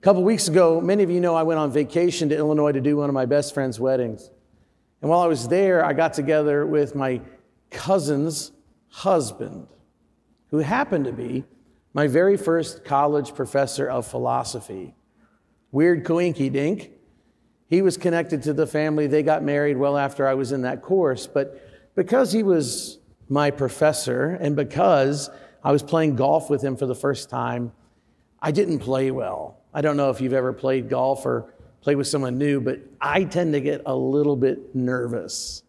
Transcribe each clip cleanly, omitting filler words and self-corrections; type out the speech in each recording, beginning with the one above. A couple weeks ago, many of you know I went on vacation to Illinois to do one of my best friend's weddings. And while I was there, I got together with my cousin's husband, who happened to be my very first college professor of philosophy. Weird coinky-dink. He was connected to the family. They got married well after I was in that course. But because he was my professor and because I was playing golf with him for the first time, I didn't play well. I don't know if you've ever played golf or played with someone new, but I tend to get a little bit nervous.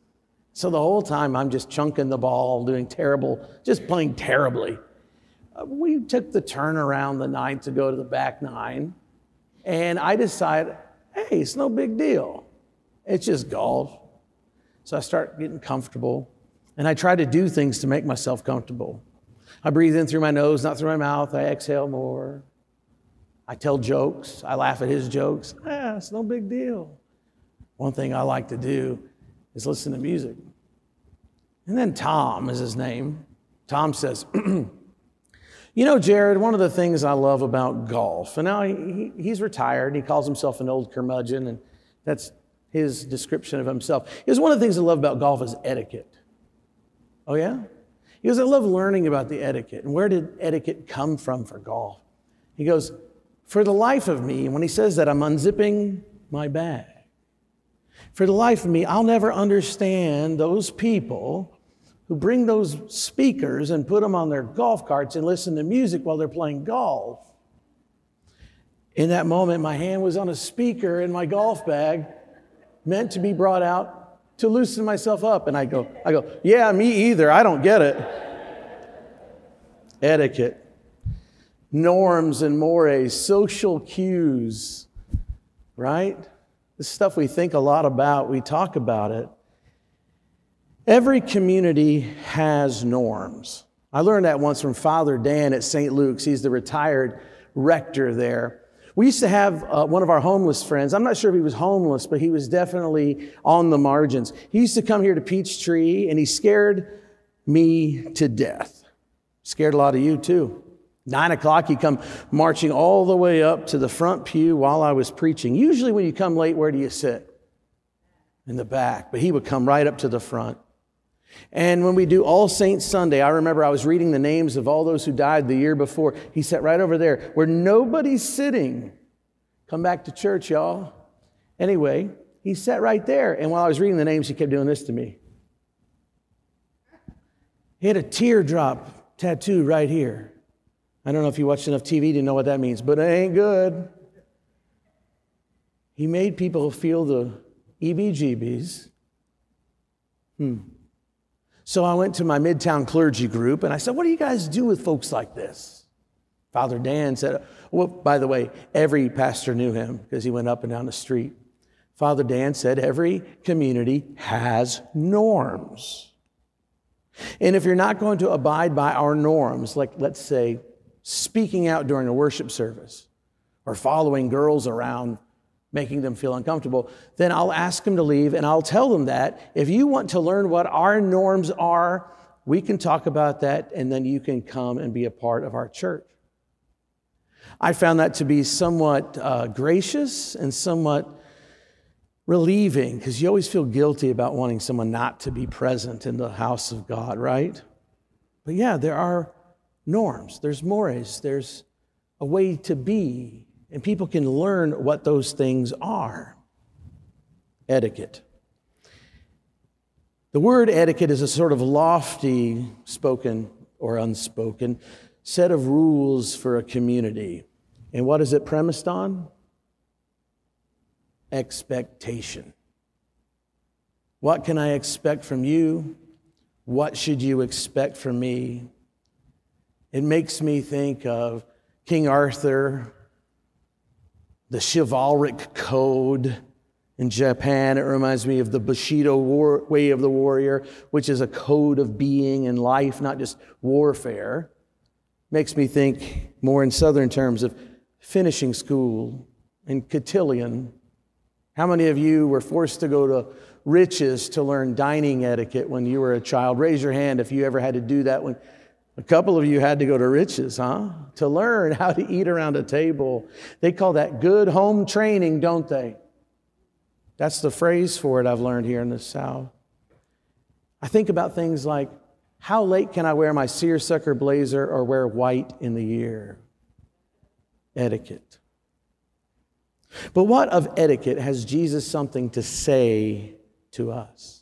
So the whole time I'm just chunking the ball, playing terribly. We took the turn around the ninth to go to the back nine, and I decided, hey, it's no big deal. It's just golf. So I start getting comfortable, and I try to do things to make myself comfortable. I breathe in through my nose, not through my mouth. I exhale more. I tell jokes. I laugh at his jokes. It's no big deal. One thing I like to do is listen to music. And then Tom is his name. Tom says, you know, Jared, one of the things I love about golf, and now he's retired. He calls himself an old curmudgeon, and that's his description of himself. He goes, one of the things I love about golf is etiquette. Oh, yeah? He goes, I love learning about the etiquette. And where did etiquette come from for golf? He goes, for the life of me, when he says that, I'm unzipping my bag. For the life of me, I'll never understand those people who bring those speakers and put them on their golf carts and listen to music while they're playing golf. In that moment, my hand was on a speaker in my golf bag, meant to be brought out to loosen myself up. And I go, yeah, me either. I don't get it. Etiquette. Norms and mores, social cues, right? This stuff we think a lot about, we talk about it. Every community has norms. I learned that once from Father Dan at St. Luke's. He's the retired rector there. We used to have one of our homeless friends. I'm not sure if he was homeless, but he was definitely on the margins. He used to come here to Peachtree, and he scared me to death. Scared a lot of you, too. 9 o'clock, he'd come marching all the way up to the front pew while I was preaching. Usually when you come late, where do you sit? In the back. But he would come right up to the front. And when we do All Saints Sunday, I remember I was reading the names of all those who died the year before. He sat right over there where nobody's sitting. Come back to church, y'all. Anyway, he sat right there. And while I was reading the names, he kept doing this to me. He had a teardrop tattoo right here. I don't know if you watched enough TV to know what that means, but it ain't good. He made people feel the EBGBs. So I went to my Midtown clergy group, and I said, what do you guys do with folks like this? Father Dan said, well, by the way, every pastor knew him because he went up and down the street. Father Dan said, every community has norms. And if you're not going to abide by our norms, like let's say speaking out during a worship service or following girls around, making them feel uncomfortable, then I'll ask them to leave, and I'll tell them that if you want to learn what our norms are, we can talk about that, and then you can come and be a part of our church. I found that to be somewhat gracious and somewhat relieving, because you always feel guilty about wanting someone not to be present in the house of God, right? But yeah, there are norms, there's mores, there's a way to be. And people can learn what those things are. Etiquette. The word etiquette is a sort of lofty, spoken or unspoken, set of rules for a community. And what is it premised on? Expectation. What can I expect from you? What should you expect from me? It makes me think of King Arthur, the chivalric code in Japan. It reminds me of the Bushido way of the warrior, which is a code of being and life, not just warfare. Makes me think more in Southern terms of finishing school and cotillion. How many of you were forced to go to Riches to learn dining etiquette when you were a child? Raise your hand if you ever had to do that when A couple of you had to go to riches, huh? To learn how to eat around a table. They call that good home training, don't they? That's the phrase for it I've learned here in the South. I think about things like, how late can I wear my seersucker blazer or wear white in the year? Etiquette. But what of etiquette has Jesus something to say to us?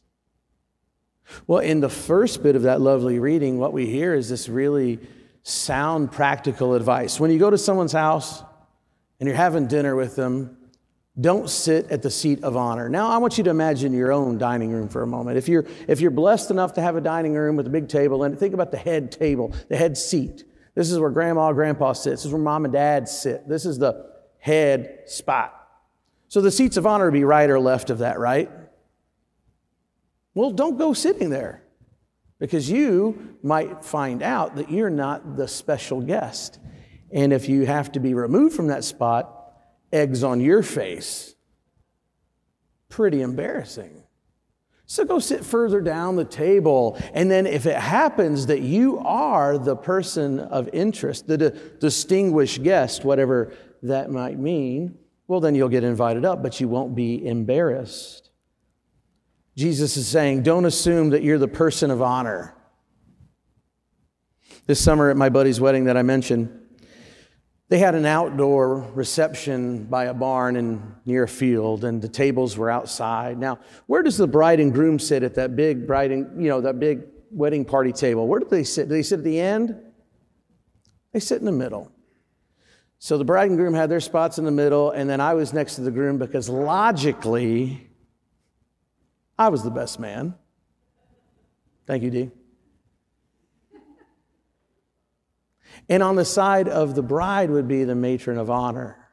Well, in the first bit of that lovely reading, what we hear is this really sound, practical advice. When you go to someone's house and you're having dinner with them, don't sit at the seat of honor. Now, I want you to imagine your own dining room for a moment. If you're blessed enough to have a dining room with a big table, and think about the head table, the head seat. This is where grandma, grandpa sits. This is where mom and dad sit. This is the head spot. So the seats of honor would be right or left of that, right? Well, don't go sitting there, because you might find out that you're not the special guest. And if you have to be removed from that spot, eggs on your face. Pretty embarrassing. So go sit further down the table. And then if it happens that you are the person of interest, the distinguished guest, whatever that might mean, well, then you'll get invited up, but you won't be embarrassed. Jesus is saying, don't assume that you're the person of honor. This summer at my buddy's wedding that I mentioned, they had an outdoor reception by a barn and near a field, and the tables were outside. Now, where does the bride and groom sit at that big that big wedding party table? Where do they sit? Do they sit at the end? They sit in the middle. So the bride and groom had their spots in the middle, and then I was next to the groom because logically, I was the best man. Thank you, Dee. And on the side of the bride would be the matron of honor.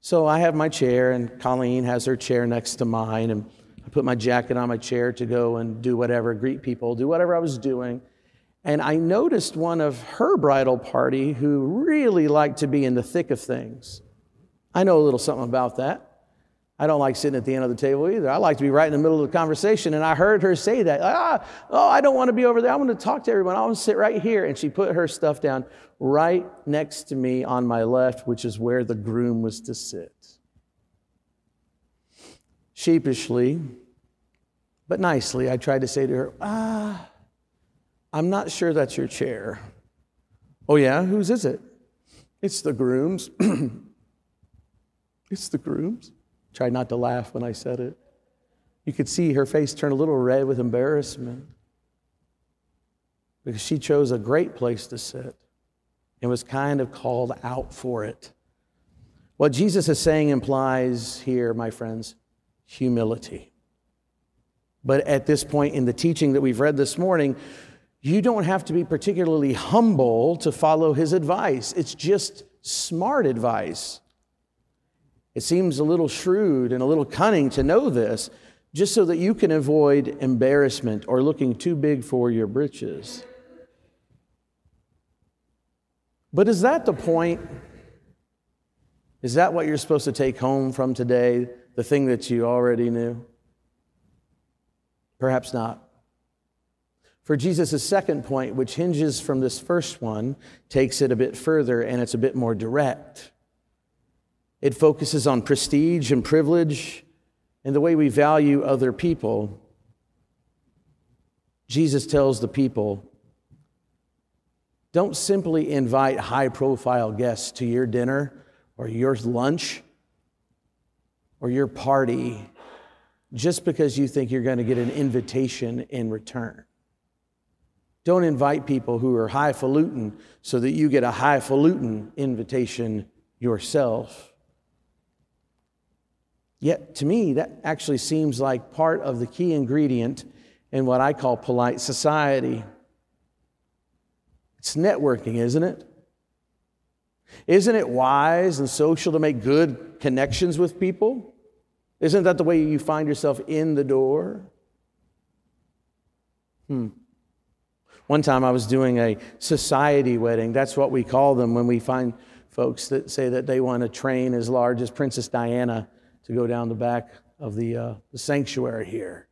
So I have my chair, and Colleen has her chair next to mine, and I put my jacket on my chair to go and do whatever, greet people, do whatever I was doing. And I noticed one of her bridal party who really liked to be in the thick of things. I know a little something about that. I don't like sitting at the end of the table either. I like to be right in the middle of the conversation. And I heard her say that. I don't want to be over there. I want to talk to everyone. I want to sit right here. And she put her stuff down right next to me on my left, which is where the groom was to sit. Sheepishly, but nicely, I tried to say to her, I'm not sure that's your chair. Oh, yeah? Whose is it? It's the groom's. It's the groom's. Tried not to laugh when I said it. You could see her face turn a little red with embarrassment because she chose a great place to sit and was kind of called out for it. What Jesus is saying implies here, my friends, humility. But at this point in the teaching that we've read this morning, you don't have to be particularly humble to follow his advice. It's just smart advice. It seems a little shrewd and a little cunning to know this, just so that you can avoid embarrassment or looking too big for your britches. But is that the point? Is that what you're supposed to take home from today, the thing that you already knew? Perhaps not. For Jesus' second point, which hinges from this first one, takes it a bit further, and it's a bit more direct. It focuses on prestige and privilege and the way we value other people. Jesus tells the people, don't simply invite high-profile guests to your dinner or your lunch or your party just because you think you're going to get an invitation in return. Don't invite people who are highfalutin so that you get a highfalutin invitation yourself. Yet, to me, that actually seems like part of the key ingredient in what I call polite society. It's networking, isn't it? Isn't it wise and social to make good connections with people? Isn't that the way you find yourself in the door? One time I was doing a society wedding. That's what we call them when we find folks that say that they want a train as large as Princess Diana to go down the back of the sanctuary here.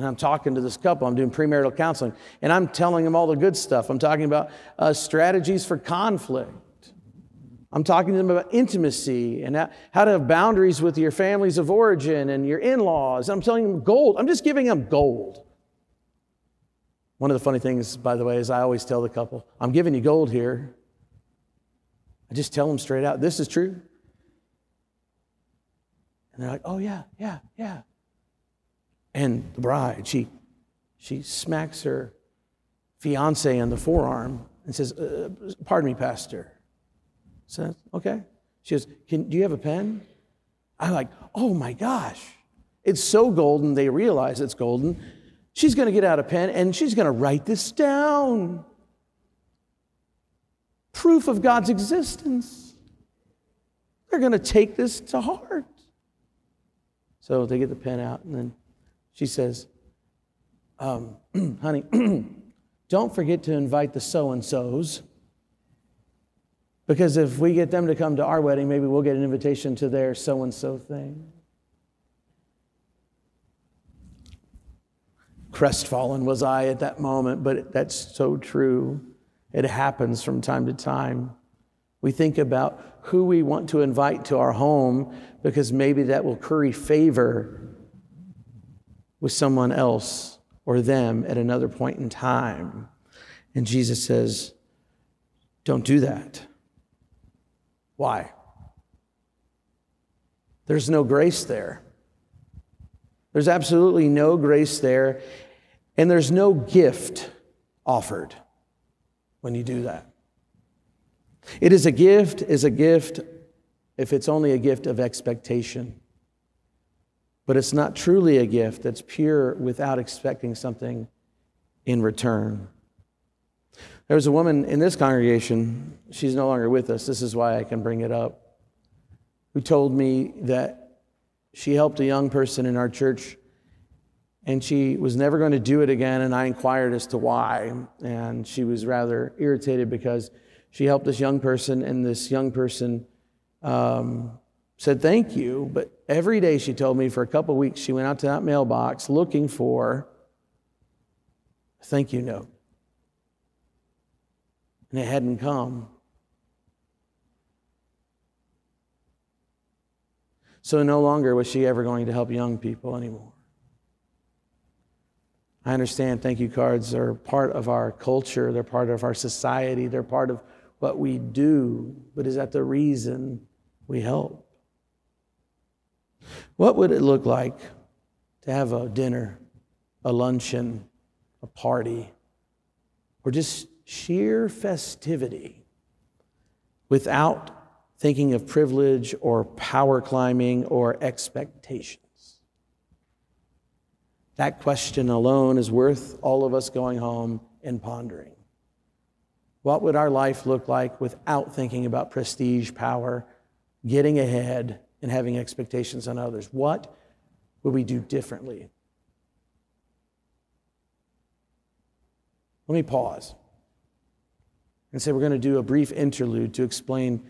And I'm talking to this couple. I'm doing premarital counseling. And I'm telling them all the good stuff. I'm talking about strategies for conflict. I'm talking to them about intimacy and how to have boundaries with your families of origin and your in-laws. I'm telling them gold. I'm just giving them gold. One of the funny things, by the way, is I always tell the couple, I'm giving you gold here. I just tell them straight out, this is true. And they're like, oh, yeah, yeah, yeah. And the bride, she smacks her fiance on the forearm and says, pardon me, Pastor. Says, okay. She goes, do you have a pen? I'm like, oh my gosh. It's so golden, they realize it's golden. She's going to get out a pen and she's going to write this down. Proof of God's existence. They're going to take this to heart. So they get the pen out and then she says, honey, don't forget to invite the so-and-sos. Because if we get them to come to our wedding, maybe we'll get an invitation to their so-and-so thing. Crestfallen was I at that moment, but that's so true. It happens from time to time. We think about who we want to invite to our home because maybe that will curry favor with someone else or them at another point in time. And Jesus says, don't do that. Why? There's no grace there. There's absolutely no grace there, and there's no gift offered when you do that. It is a gift if it's only a gift of expectation. But it's not truly a gift that's pure without expecting something in return. There was a woman in this congregation, she's no longer with us, this is why I can bring it up, who told me that she helped a young person in our church and she was never going to do it again, and I inquired as to why, and she was rather irritated because she helped this young person and this young person said thank you, but every day she told me for a couple weeks she went out to that mailbox looking for a thank you note. And it hadn't come. So no longer was she ever going to help young people anymore. I understand thank you cards are part of our culture. They're part of our society. They're part of what we do. But is that the reason we help? What would it look like to have a dinner, a luncheon, a party, or just sheer festivity without thinking of privilege or power climbing or expectations? That question alone is worth all of us going home and pondering. What would our life look like without thinking about prestige, power, getting ahead, and having expectations on others? What would we do differently? Let me pause and say, we're going to do a brief interlude to explain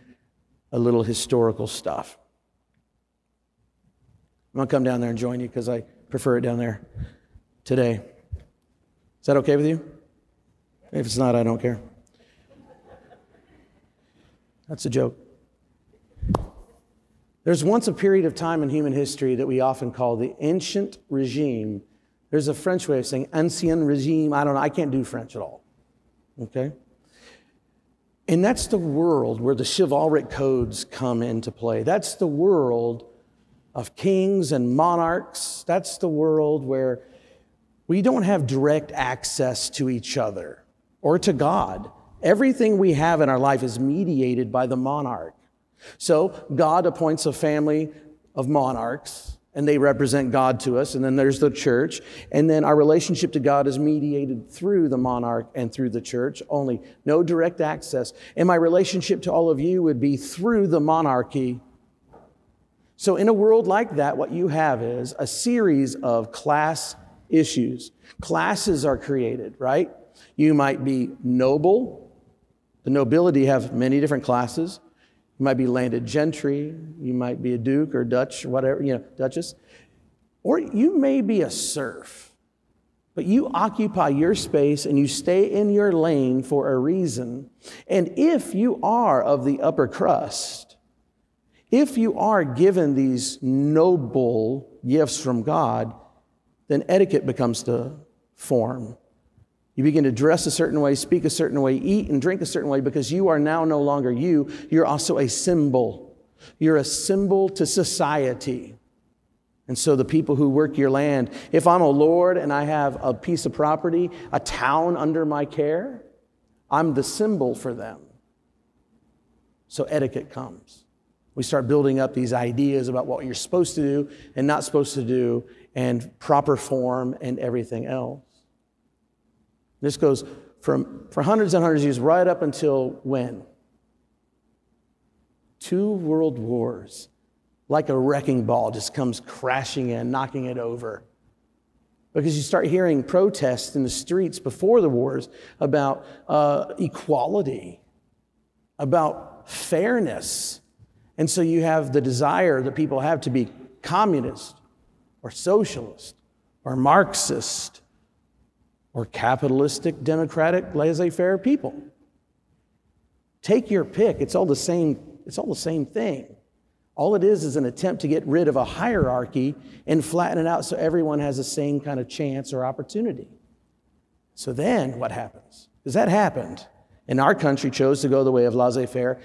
a little historical stuff. I'm going to come down there and join you because I prefer it down there today. Is that okay with you? If it's not, I don't care. That's a joke. There's once a period of time in human history that we often call the ancient regime. There's a French way of saying ancien regime. I don't know. I can't do French at all. Okay? And that's the world where the chivalric codes come into play. That's the world of kings and monarchs. That's the world where we don't have direct access to each other or to God. Everything we have in our life is mediated by the monarch. So God appoints a family of monarchs, and they represent God to us, and then there's the church, and then our relationship to God is mediated through the monarch and through the church only. No direct access. And my relationship to all of you would be through the monarchy. So in a world like that, what you have is a series of class issues. Classes are created, right? You might be noble. The nobility have many different classes. You might be landed gentry, you might be a duke or duchess, or you may be a serf. But you occupy your space and you stay in your lane for a reason. And if you are of the upper crust, if you are given these noble gifts from God, then etiquette becomes the form. You begin to dress a certain way, speak a certain way, eat and drink a certain way, because you are now no longer you. You're also a symbol. You're a symbol to society. And so the people who work your land, if I'm a lord and I have a piece of property, a town under my care, I'm the symbol for them. So etiquette comes. We start building up these ideas about what you're supposed to do and not supposed to do, and proper form and everything else. This goes for hundreds and hundreds of years, right up until when? 2 world wars, like a wrecking ball, just comes crashing in, knocking it over. Because you start hearing protests in the streets before the wars about equality, about fairness. And so you have the desire that people have to be communist or socialist or Marxist or capitalistic, democratic, laissez-faire people. Take your pick. It's all the same. It's all the same thing. All it is an attempt to get rid of a hierarchy and flatten it out so everyone has the same kind of chance or opportunity. So then what happens? Because that happened. And our country chose to go the way of laissez-faire,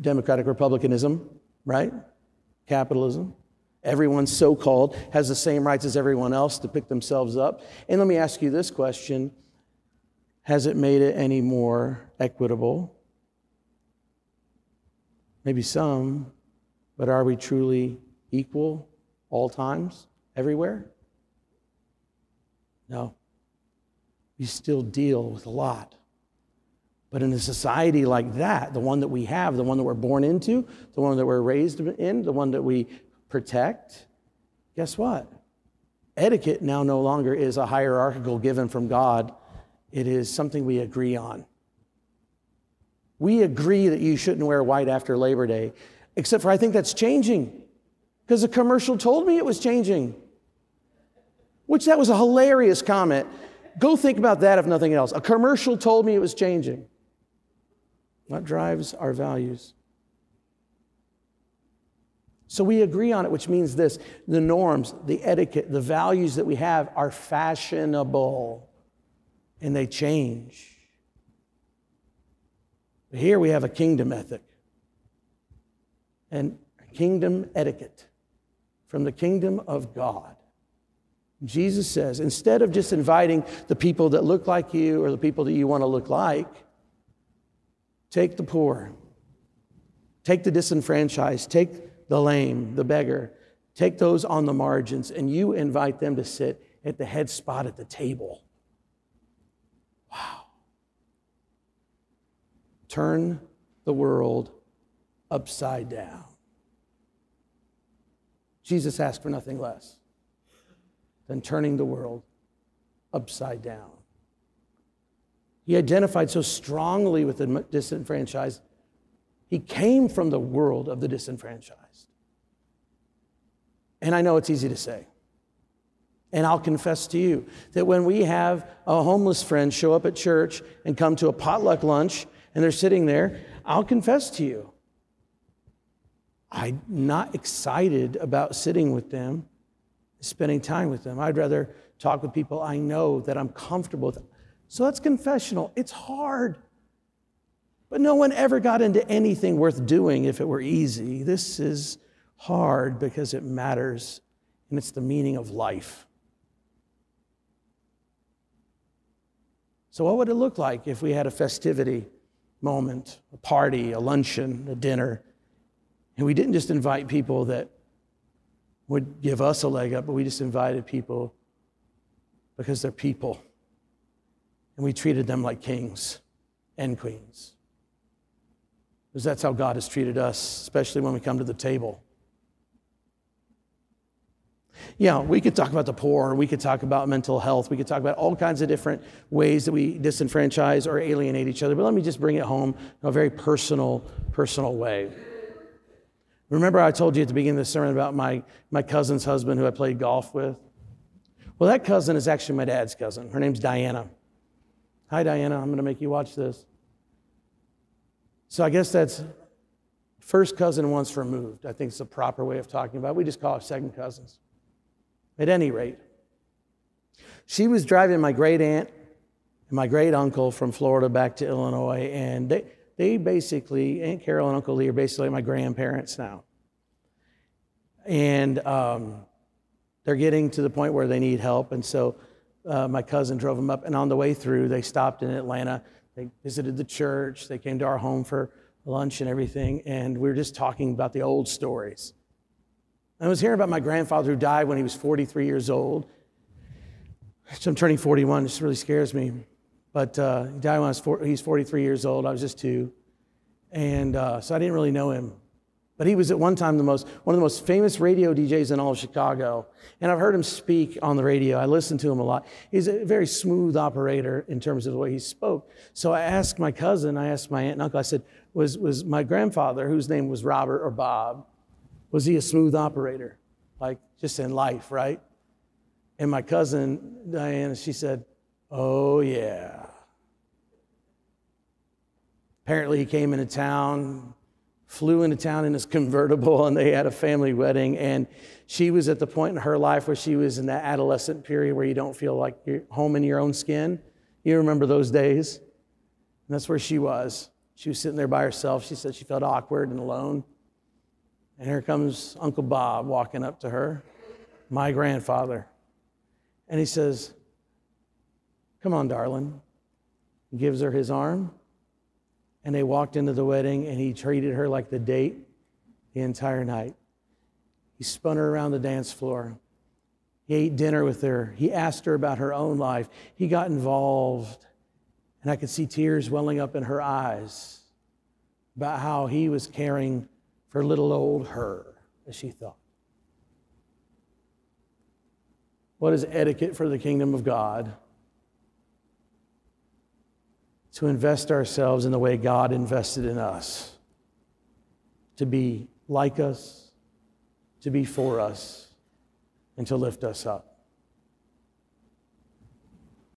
democratic republicanism, right? Capitalism. Everyone, so-called, has the same rights as everyone else to pick themselves up. And let me ask you this question. Has it made it any more equitable? Maybe some, but are we truly equal all times, everywhere? No. We still deal with a lot. But in a society like that, the one that we have, the one that we're born into, the one that we're raised in, the one that we protect, guess what? Etiquette now no longer is a hierarchical given from God. It is something we agree on. We agree that you shouldn't wear white after Labor Day, except for I think that's changing, because a commercial told me it was changing, which that was a hilarious comment. Go think about that if nothing else. A commercial told me it was changing. What drives our values? So we agree on it, which means this: the norms, the etiquette, the values that we have are fashionable, and they change. But here we have a kingdom ethic and kingdom etiquette from the kingdom of God. Jesus says, instead of just inviting the people that look like you or the people that you want to look like, take the poor, take the disenfranchised, take the lame, the beggar, take those on the margins, and you invite them to sit at the head spot at the table. Wow. Turn the world upside down. Jesus asked for nothing less than turning the world upside down. He identified so strongly with the disenfranchised. He came from the world of the disenfranchised. And I know it's easy to say. And I'll confess to you that when we have a homeless friend show up at church and come to a potluck lunch and they're sitting there, I'll confess to you, I'm not excited about sitting with them, spending time with them. I'd rather talk with people I know that I'm comfortable with. So that's confessional. It's hard. But no one ever got into anything worth doing if it were easy. This is hard because it matters, and it's the meaning of life. So what would it look like if we had a festivity moment, a party, a luncheon, a dinner, and we didn't just invite people that would give us a leg up, but we just invited people because they're people, and we treated them like kings and queens? Because that's how God has treated us, especially when we come to the table. Yeah, we could talk about the poor, we could talk about mental health, we could talk about all kinds of different ways that we disenfranchise or alienate each other, but let me just bring it home in a very personal way. Remember I told you at the beginning of the sermon about my cousin's husband who I played golf with? Well, that cousin is actually my dad's cousin. Her name's Diana. Hi, Diana. I'm going to make you watch this. So I guess that's first cousin once removed. I think it's the proper way of talking about it. We just call it second cousins. At any rate, she was driving my great aunt and my great uncle from Florida back to Illinois, and they basically, Aunt Carol and Uncle Lee are basically my grandparents now. And they're getting to the point where they need help, and so my cousin drove them up, and on the way through, they stopped in Atlanta. They visited the church. They came to our home for lunch and everything, and we were just talking about the old stories. I was hearing about my grandfather who died when he was 43 years old. So I'm turning 41. This really scares me. But he died when he's 43 years old. I was just 2. And so I didn't really know him. But he was at one time one of the most famous radio DJs in all of Chicago. And I've heard him speak on the radio. I listened to him a lot. He's a very smooth operator in terms of the way he spoke. So I asked my cousin, I asked my aunt and uncle, I said, was my grandfather, whose name was Robert or Bob, was he a smooth operator? Like, just in life, right? And my cousin, Diana, she said, oh, yeah. Apparently, he came into town, flew into town in his convertible, and they had a family wedding. And she was at the point in her life where she was in that adolescent period where you don't feel like you're home in your own skin. You remember those days? And that's where she was. She was sitting there by herself. She said she felt awkward and alone. And here comes Uncle Bob walking up to her, my grandfather. And he says, come on, darling. He gives her his arm. And they walked into the wedding, and he treated her like the date the entire night. He spun her around the dance floor. He ate dinner with her. He asked her about her own life. He got involved. And I could see tears welling up in her eyes about how he was caring for little old her, as she thought. What is etiquette for the kingdom of God? To invest ourselves in the way God invested in us. To be like us, to be for us, and to lift us up.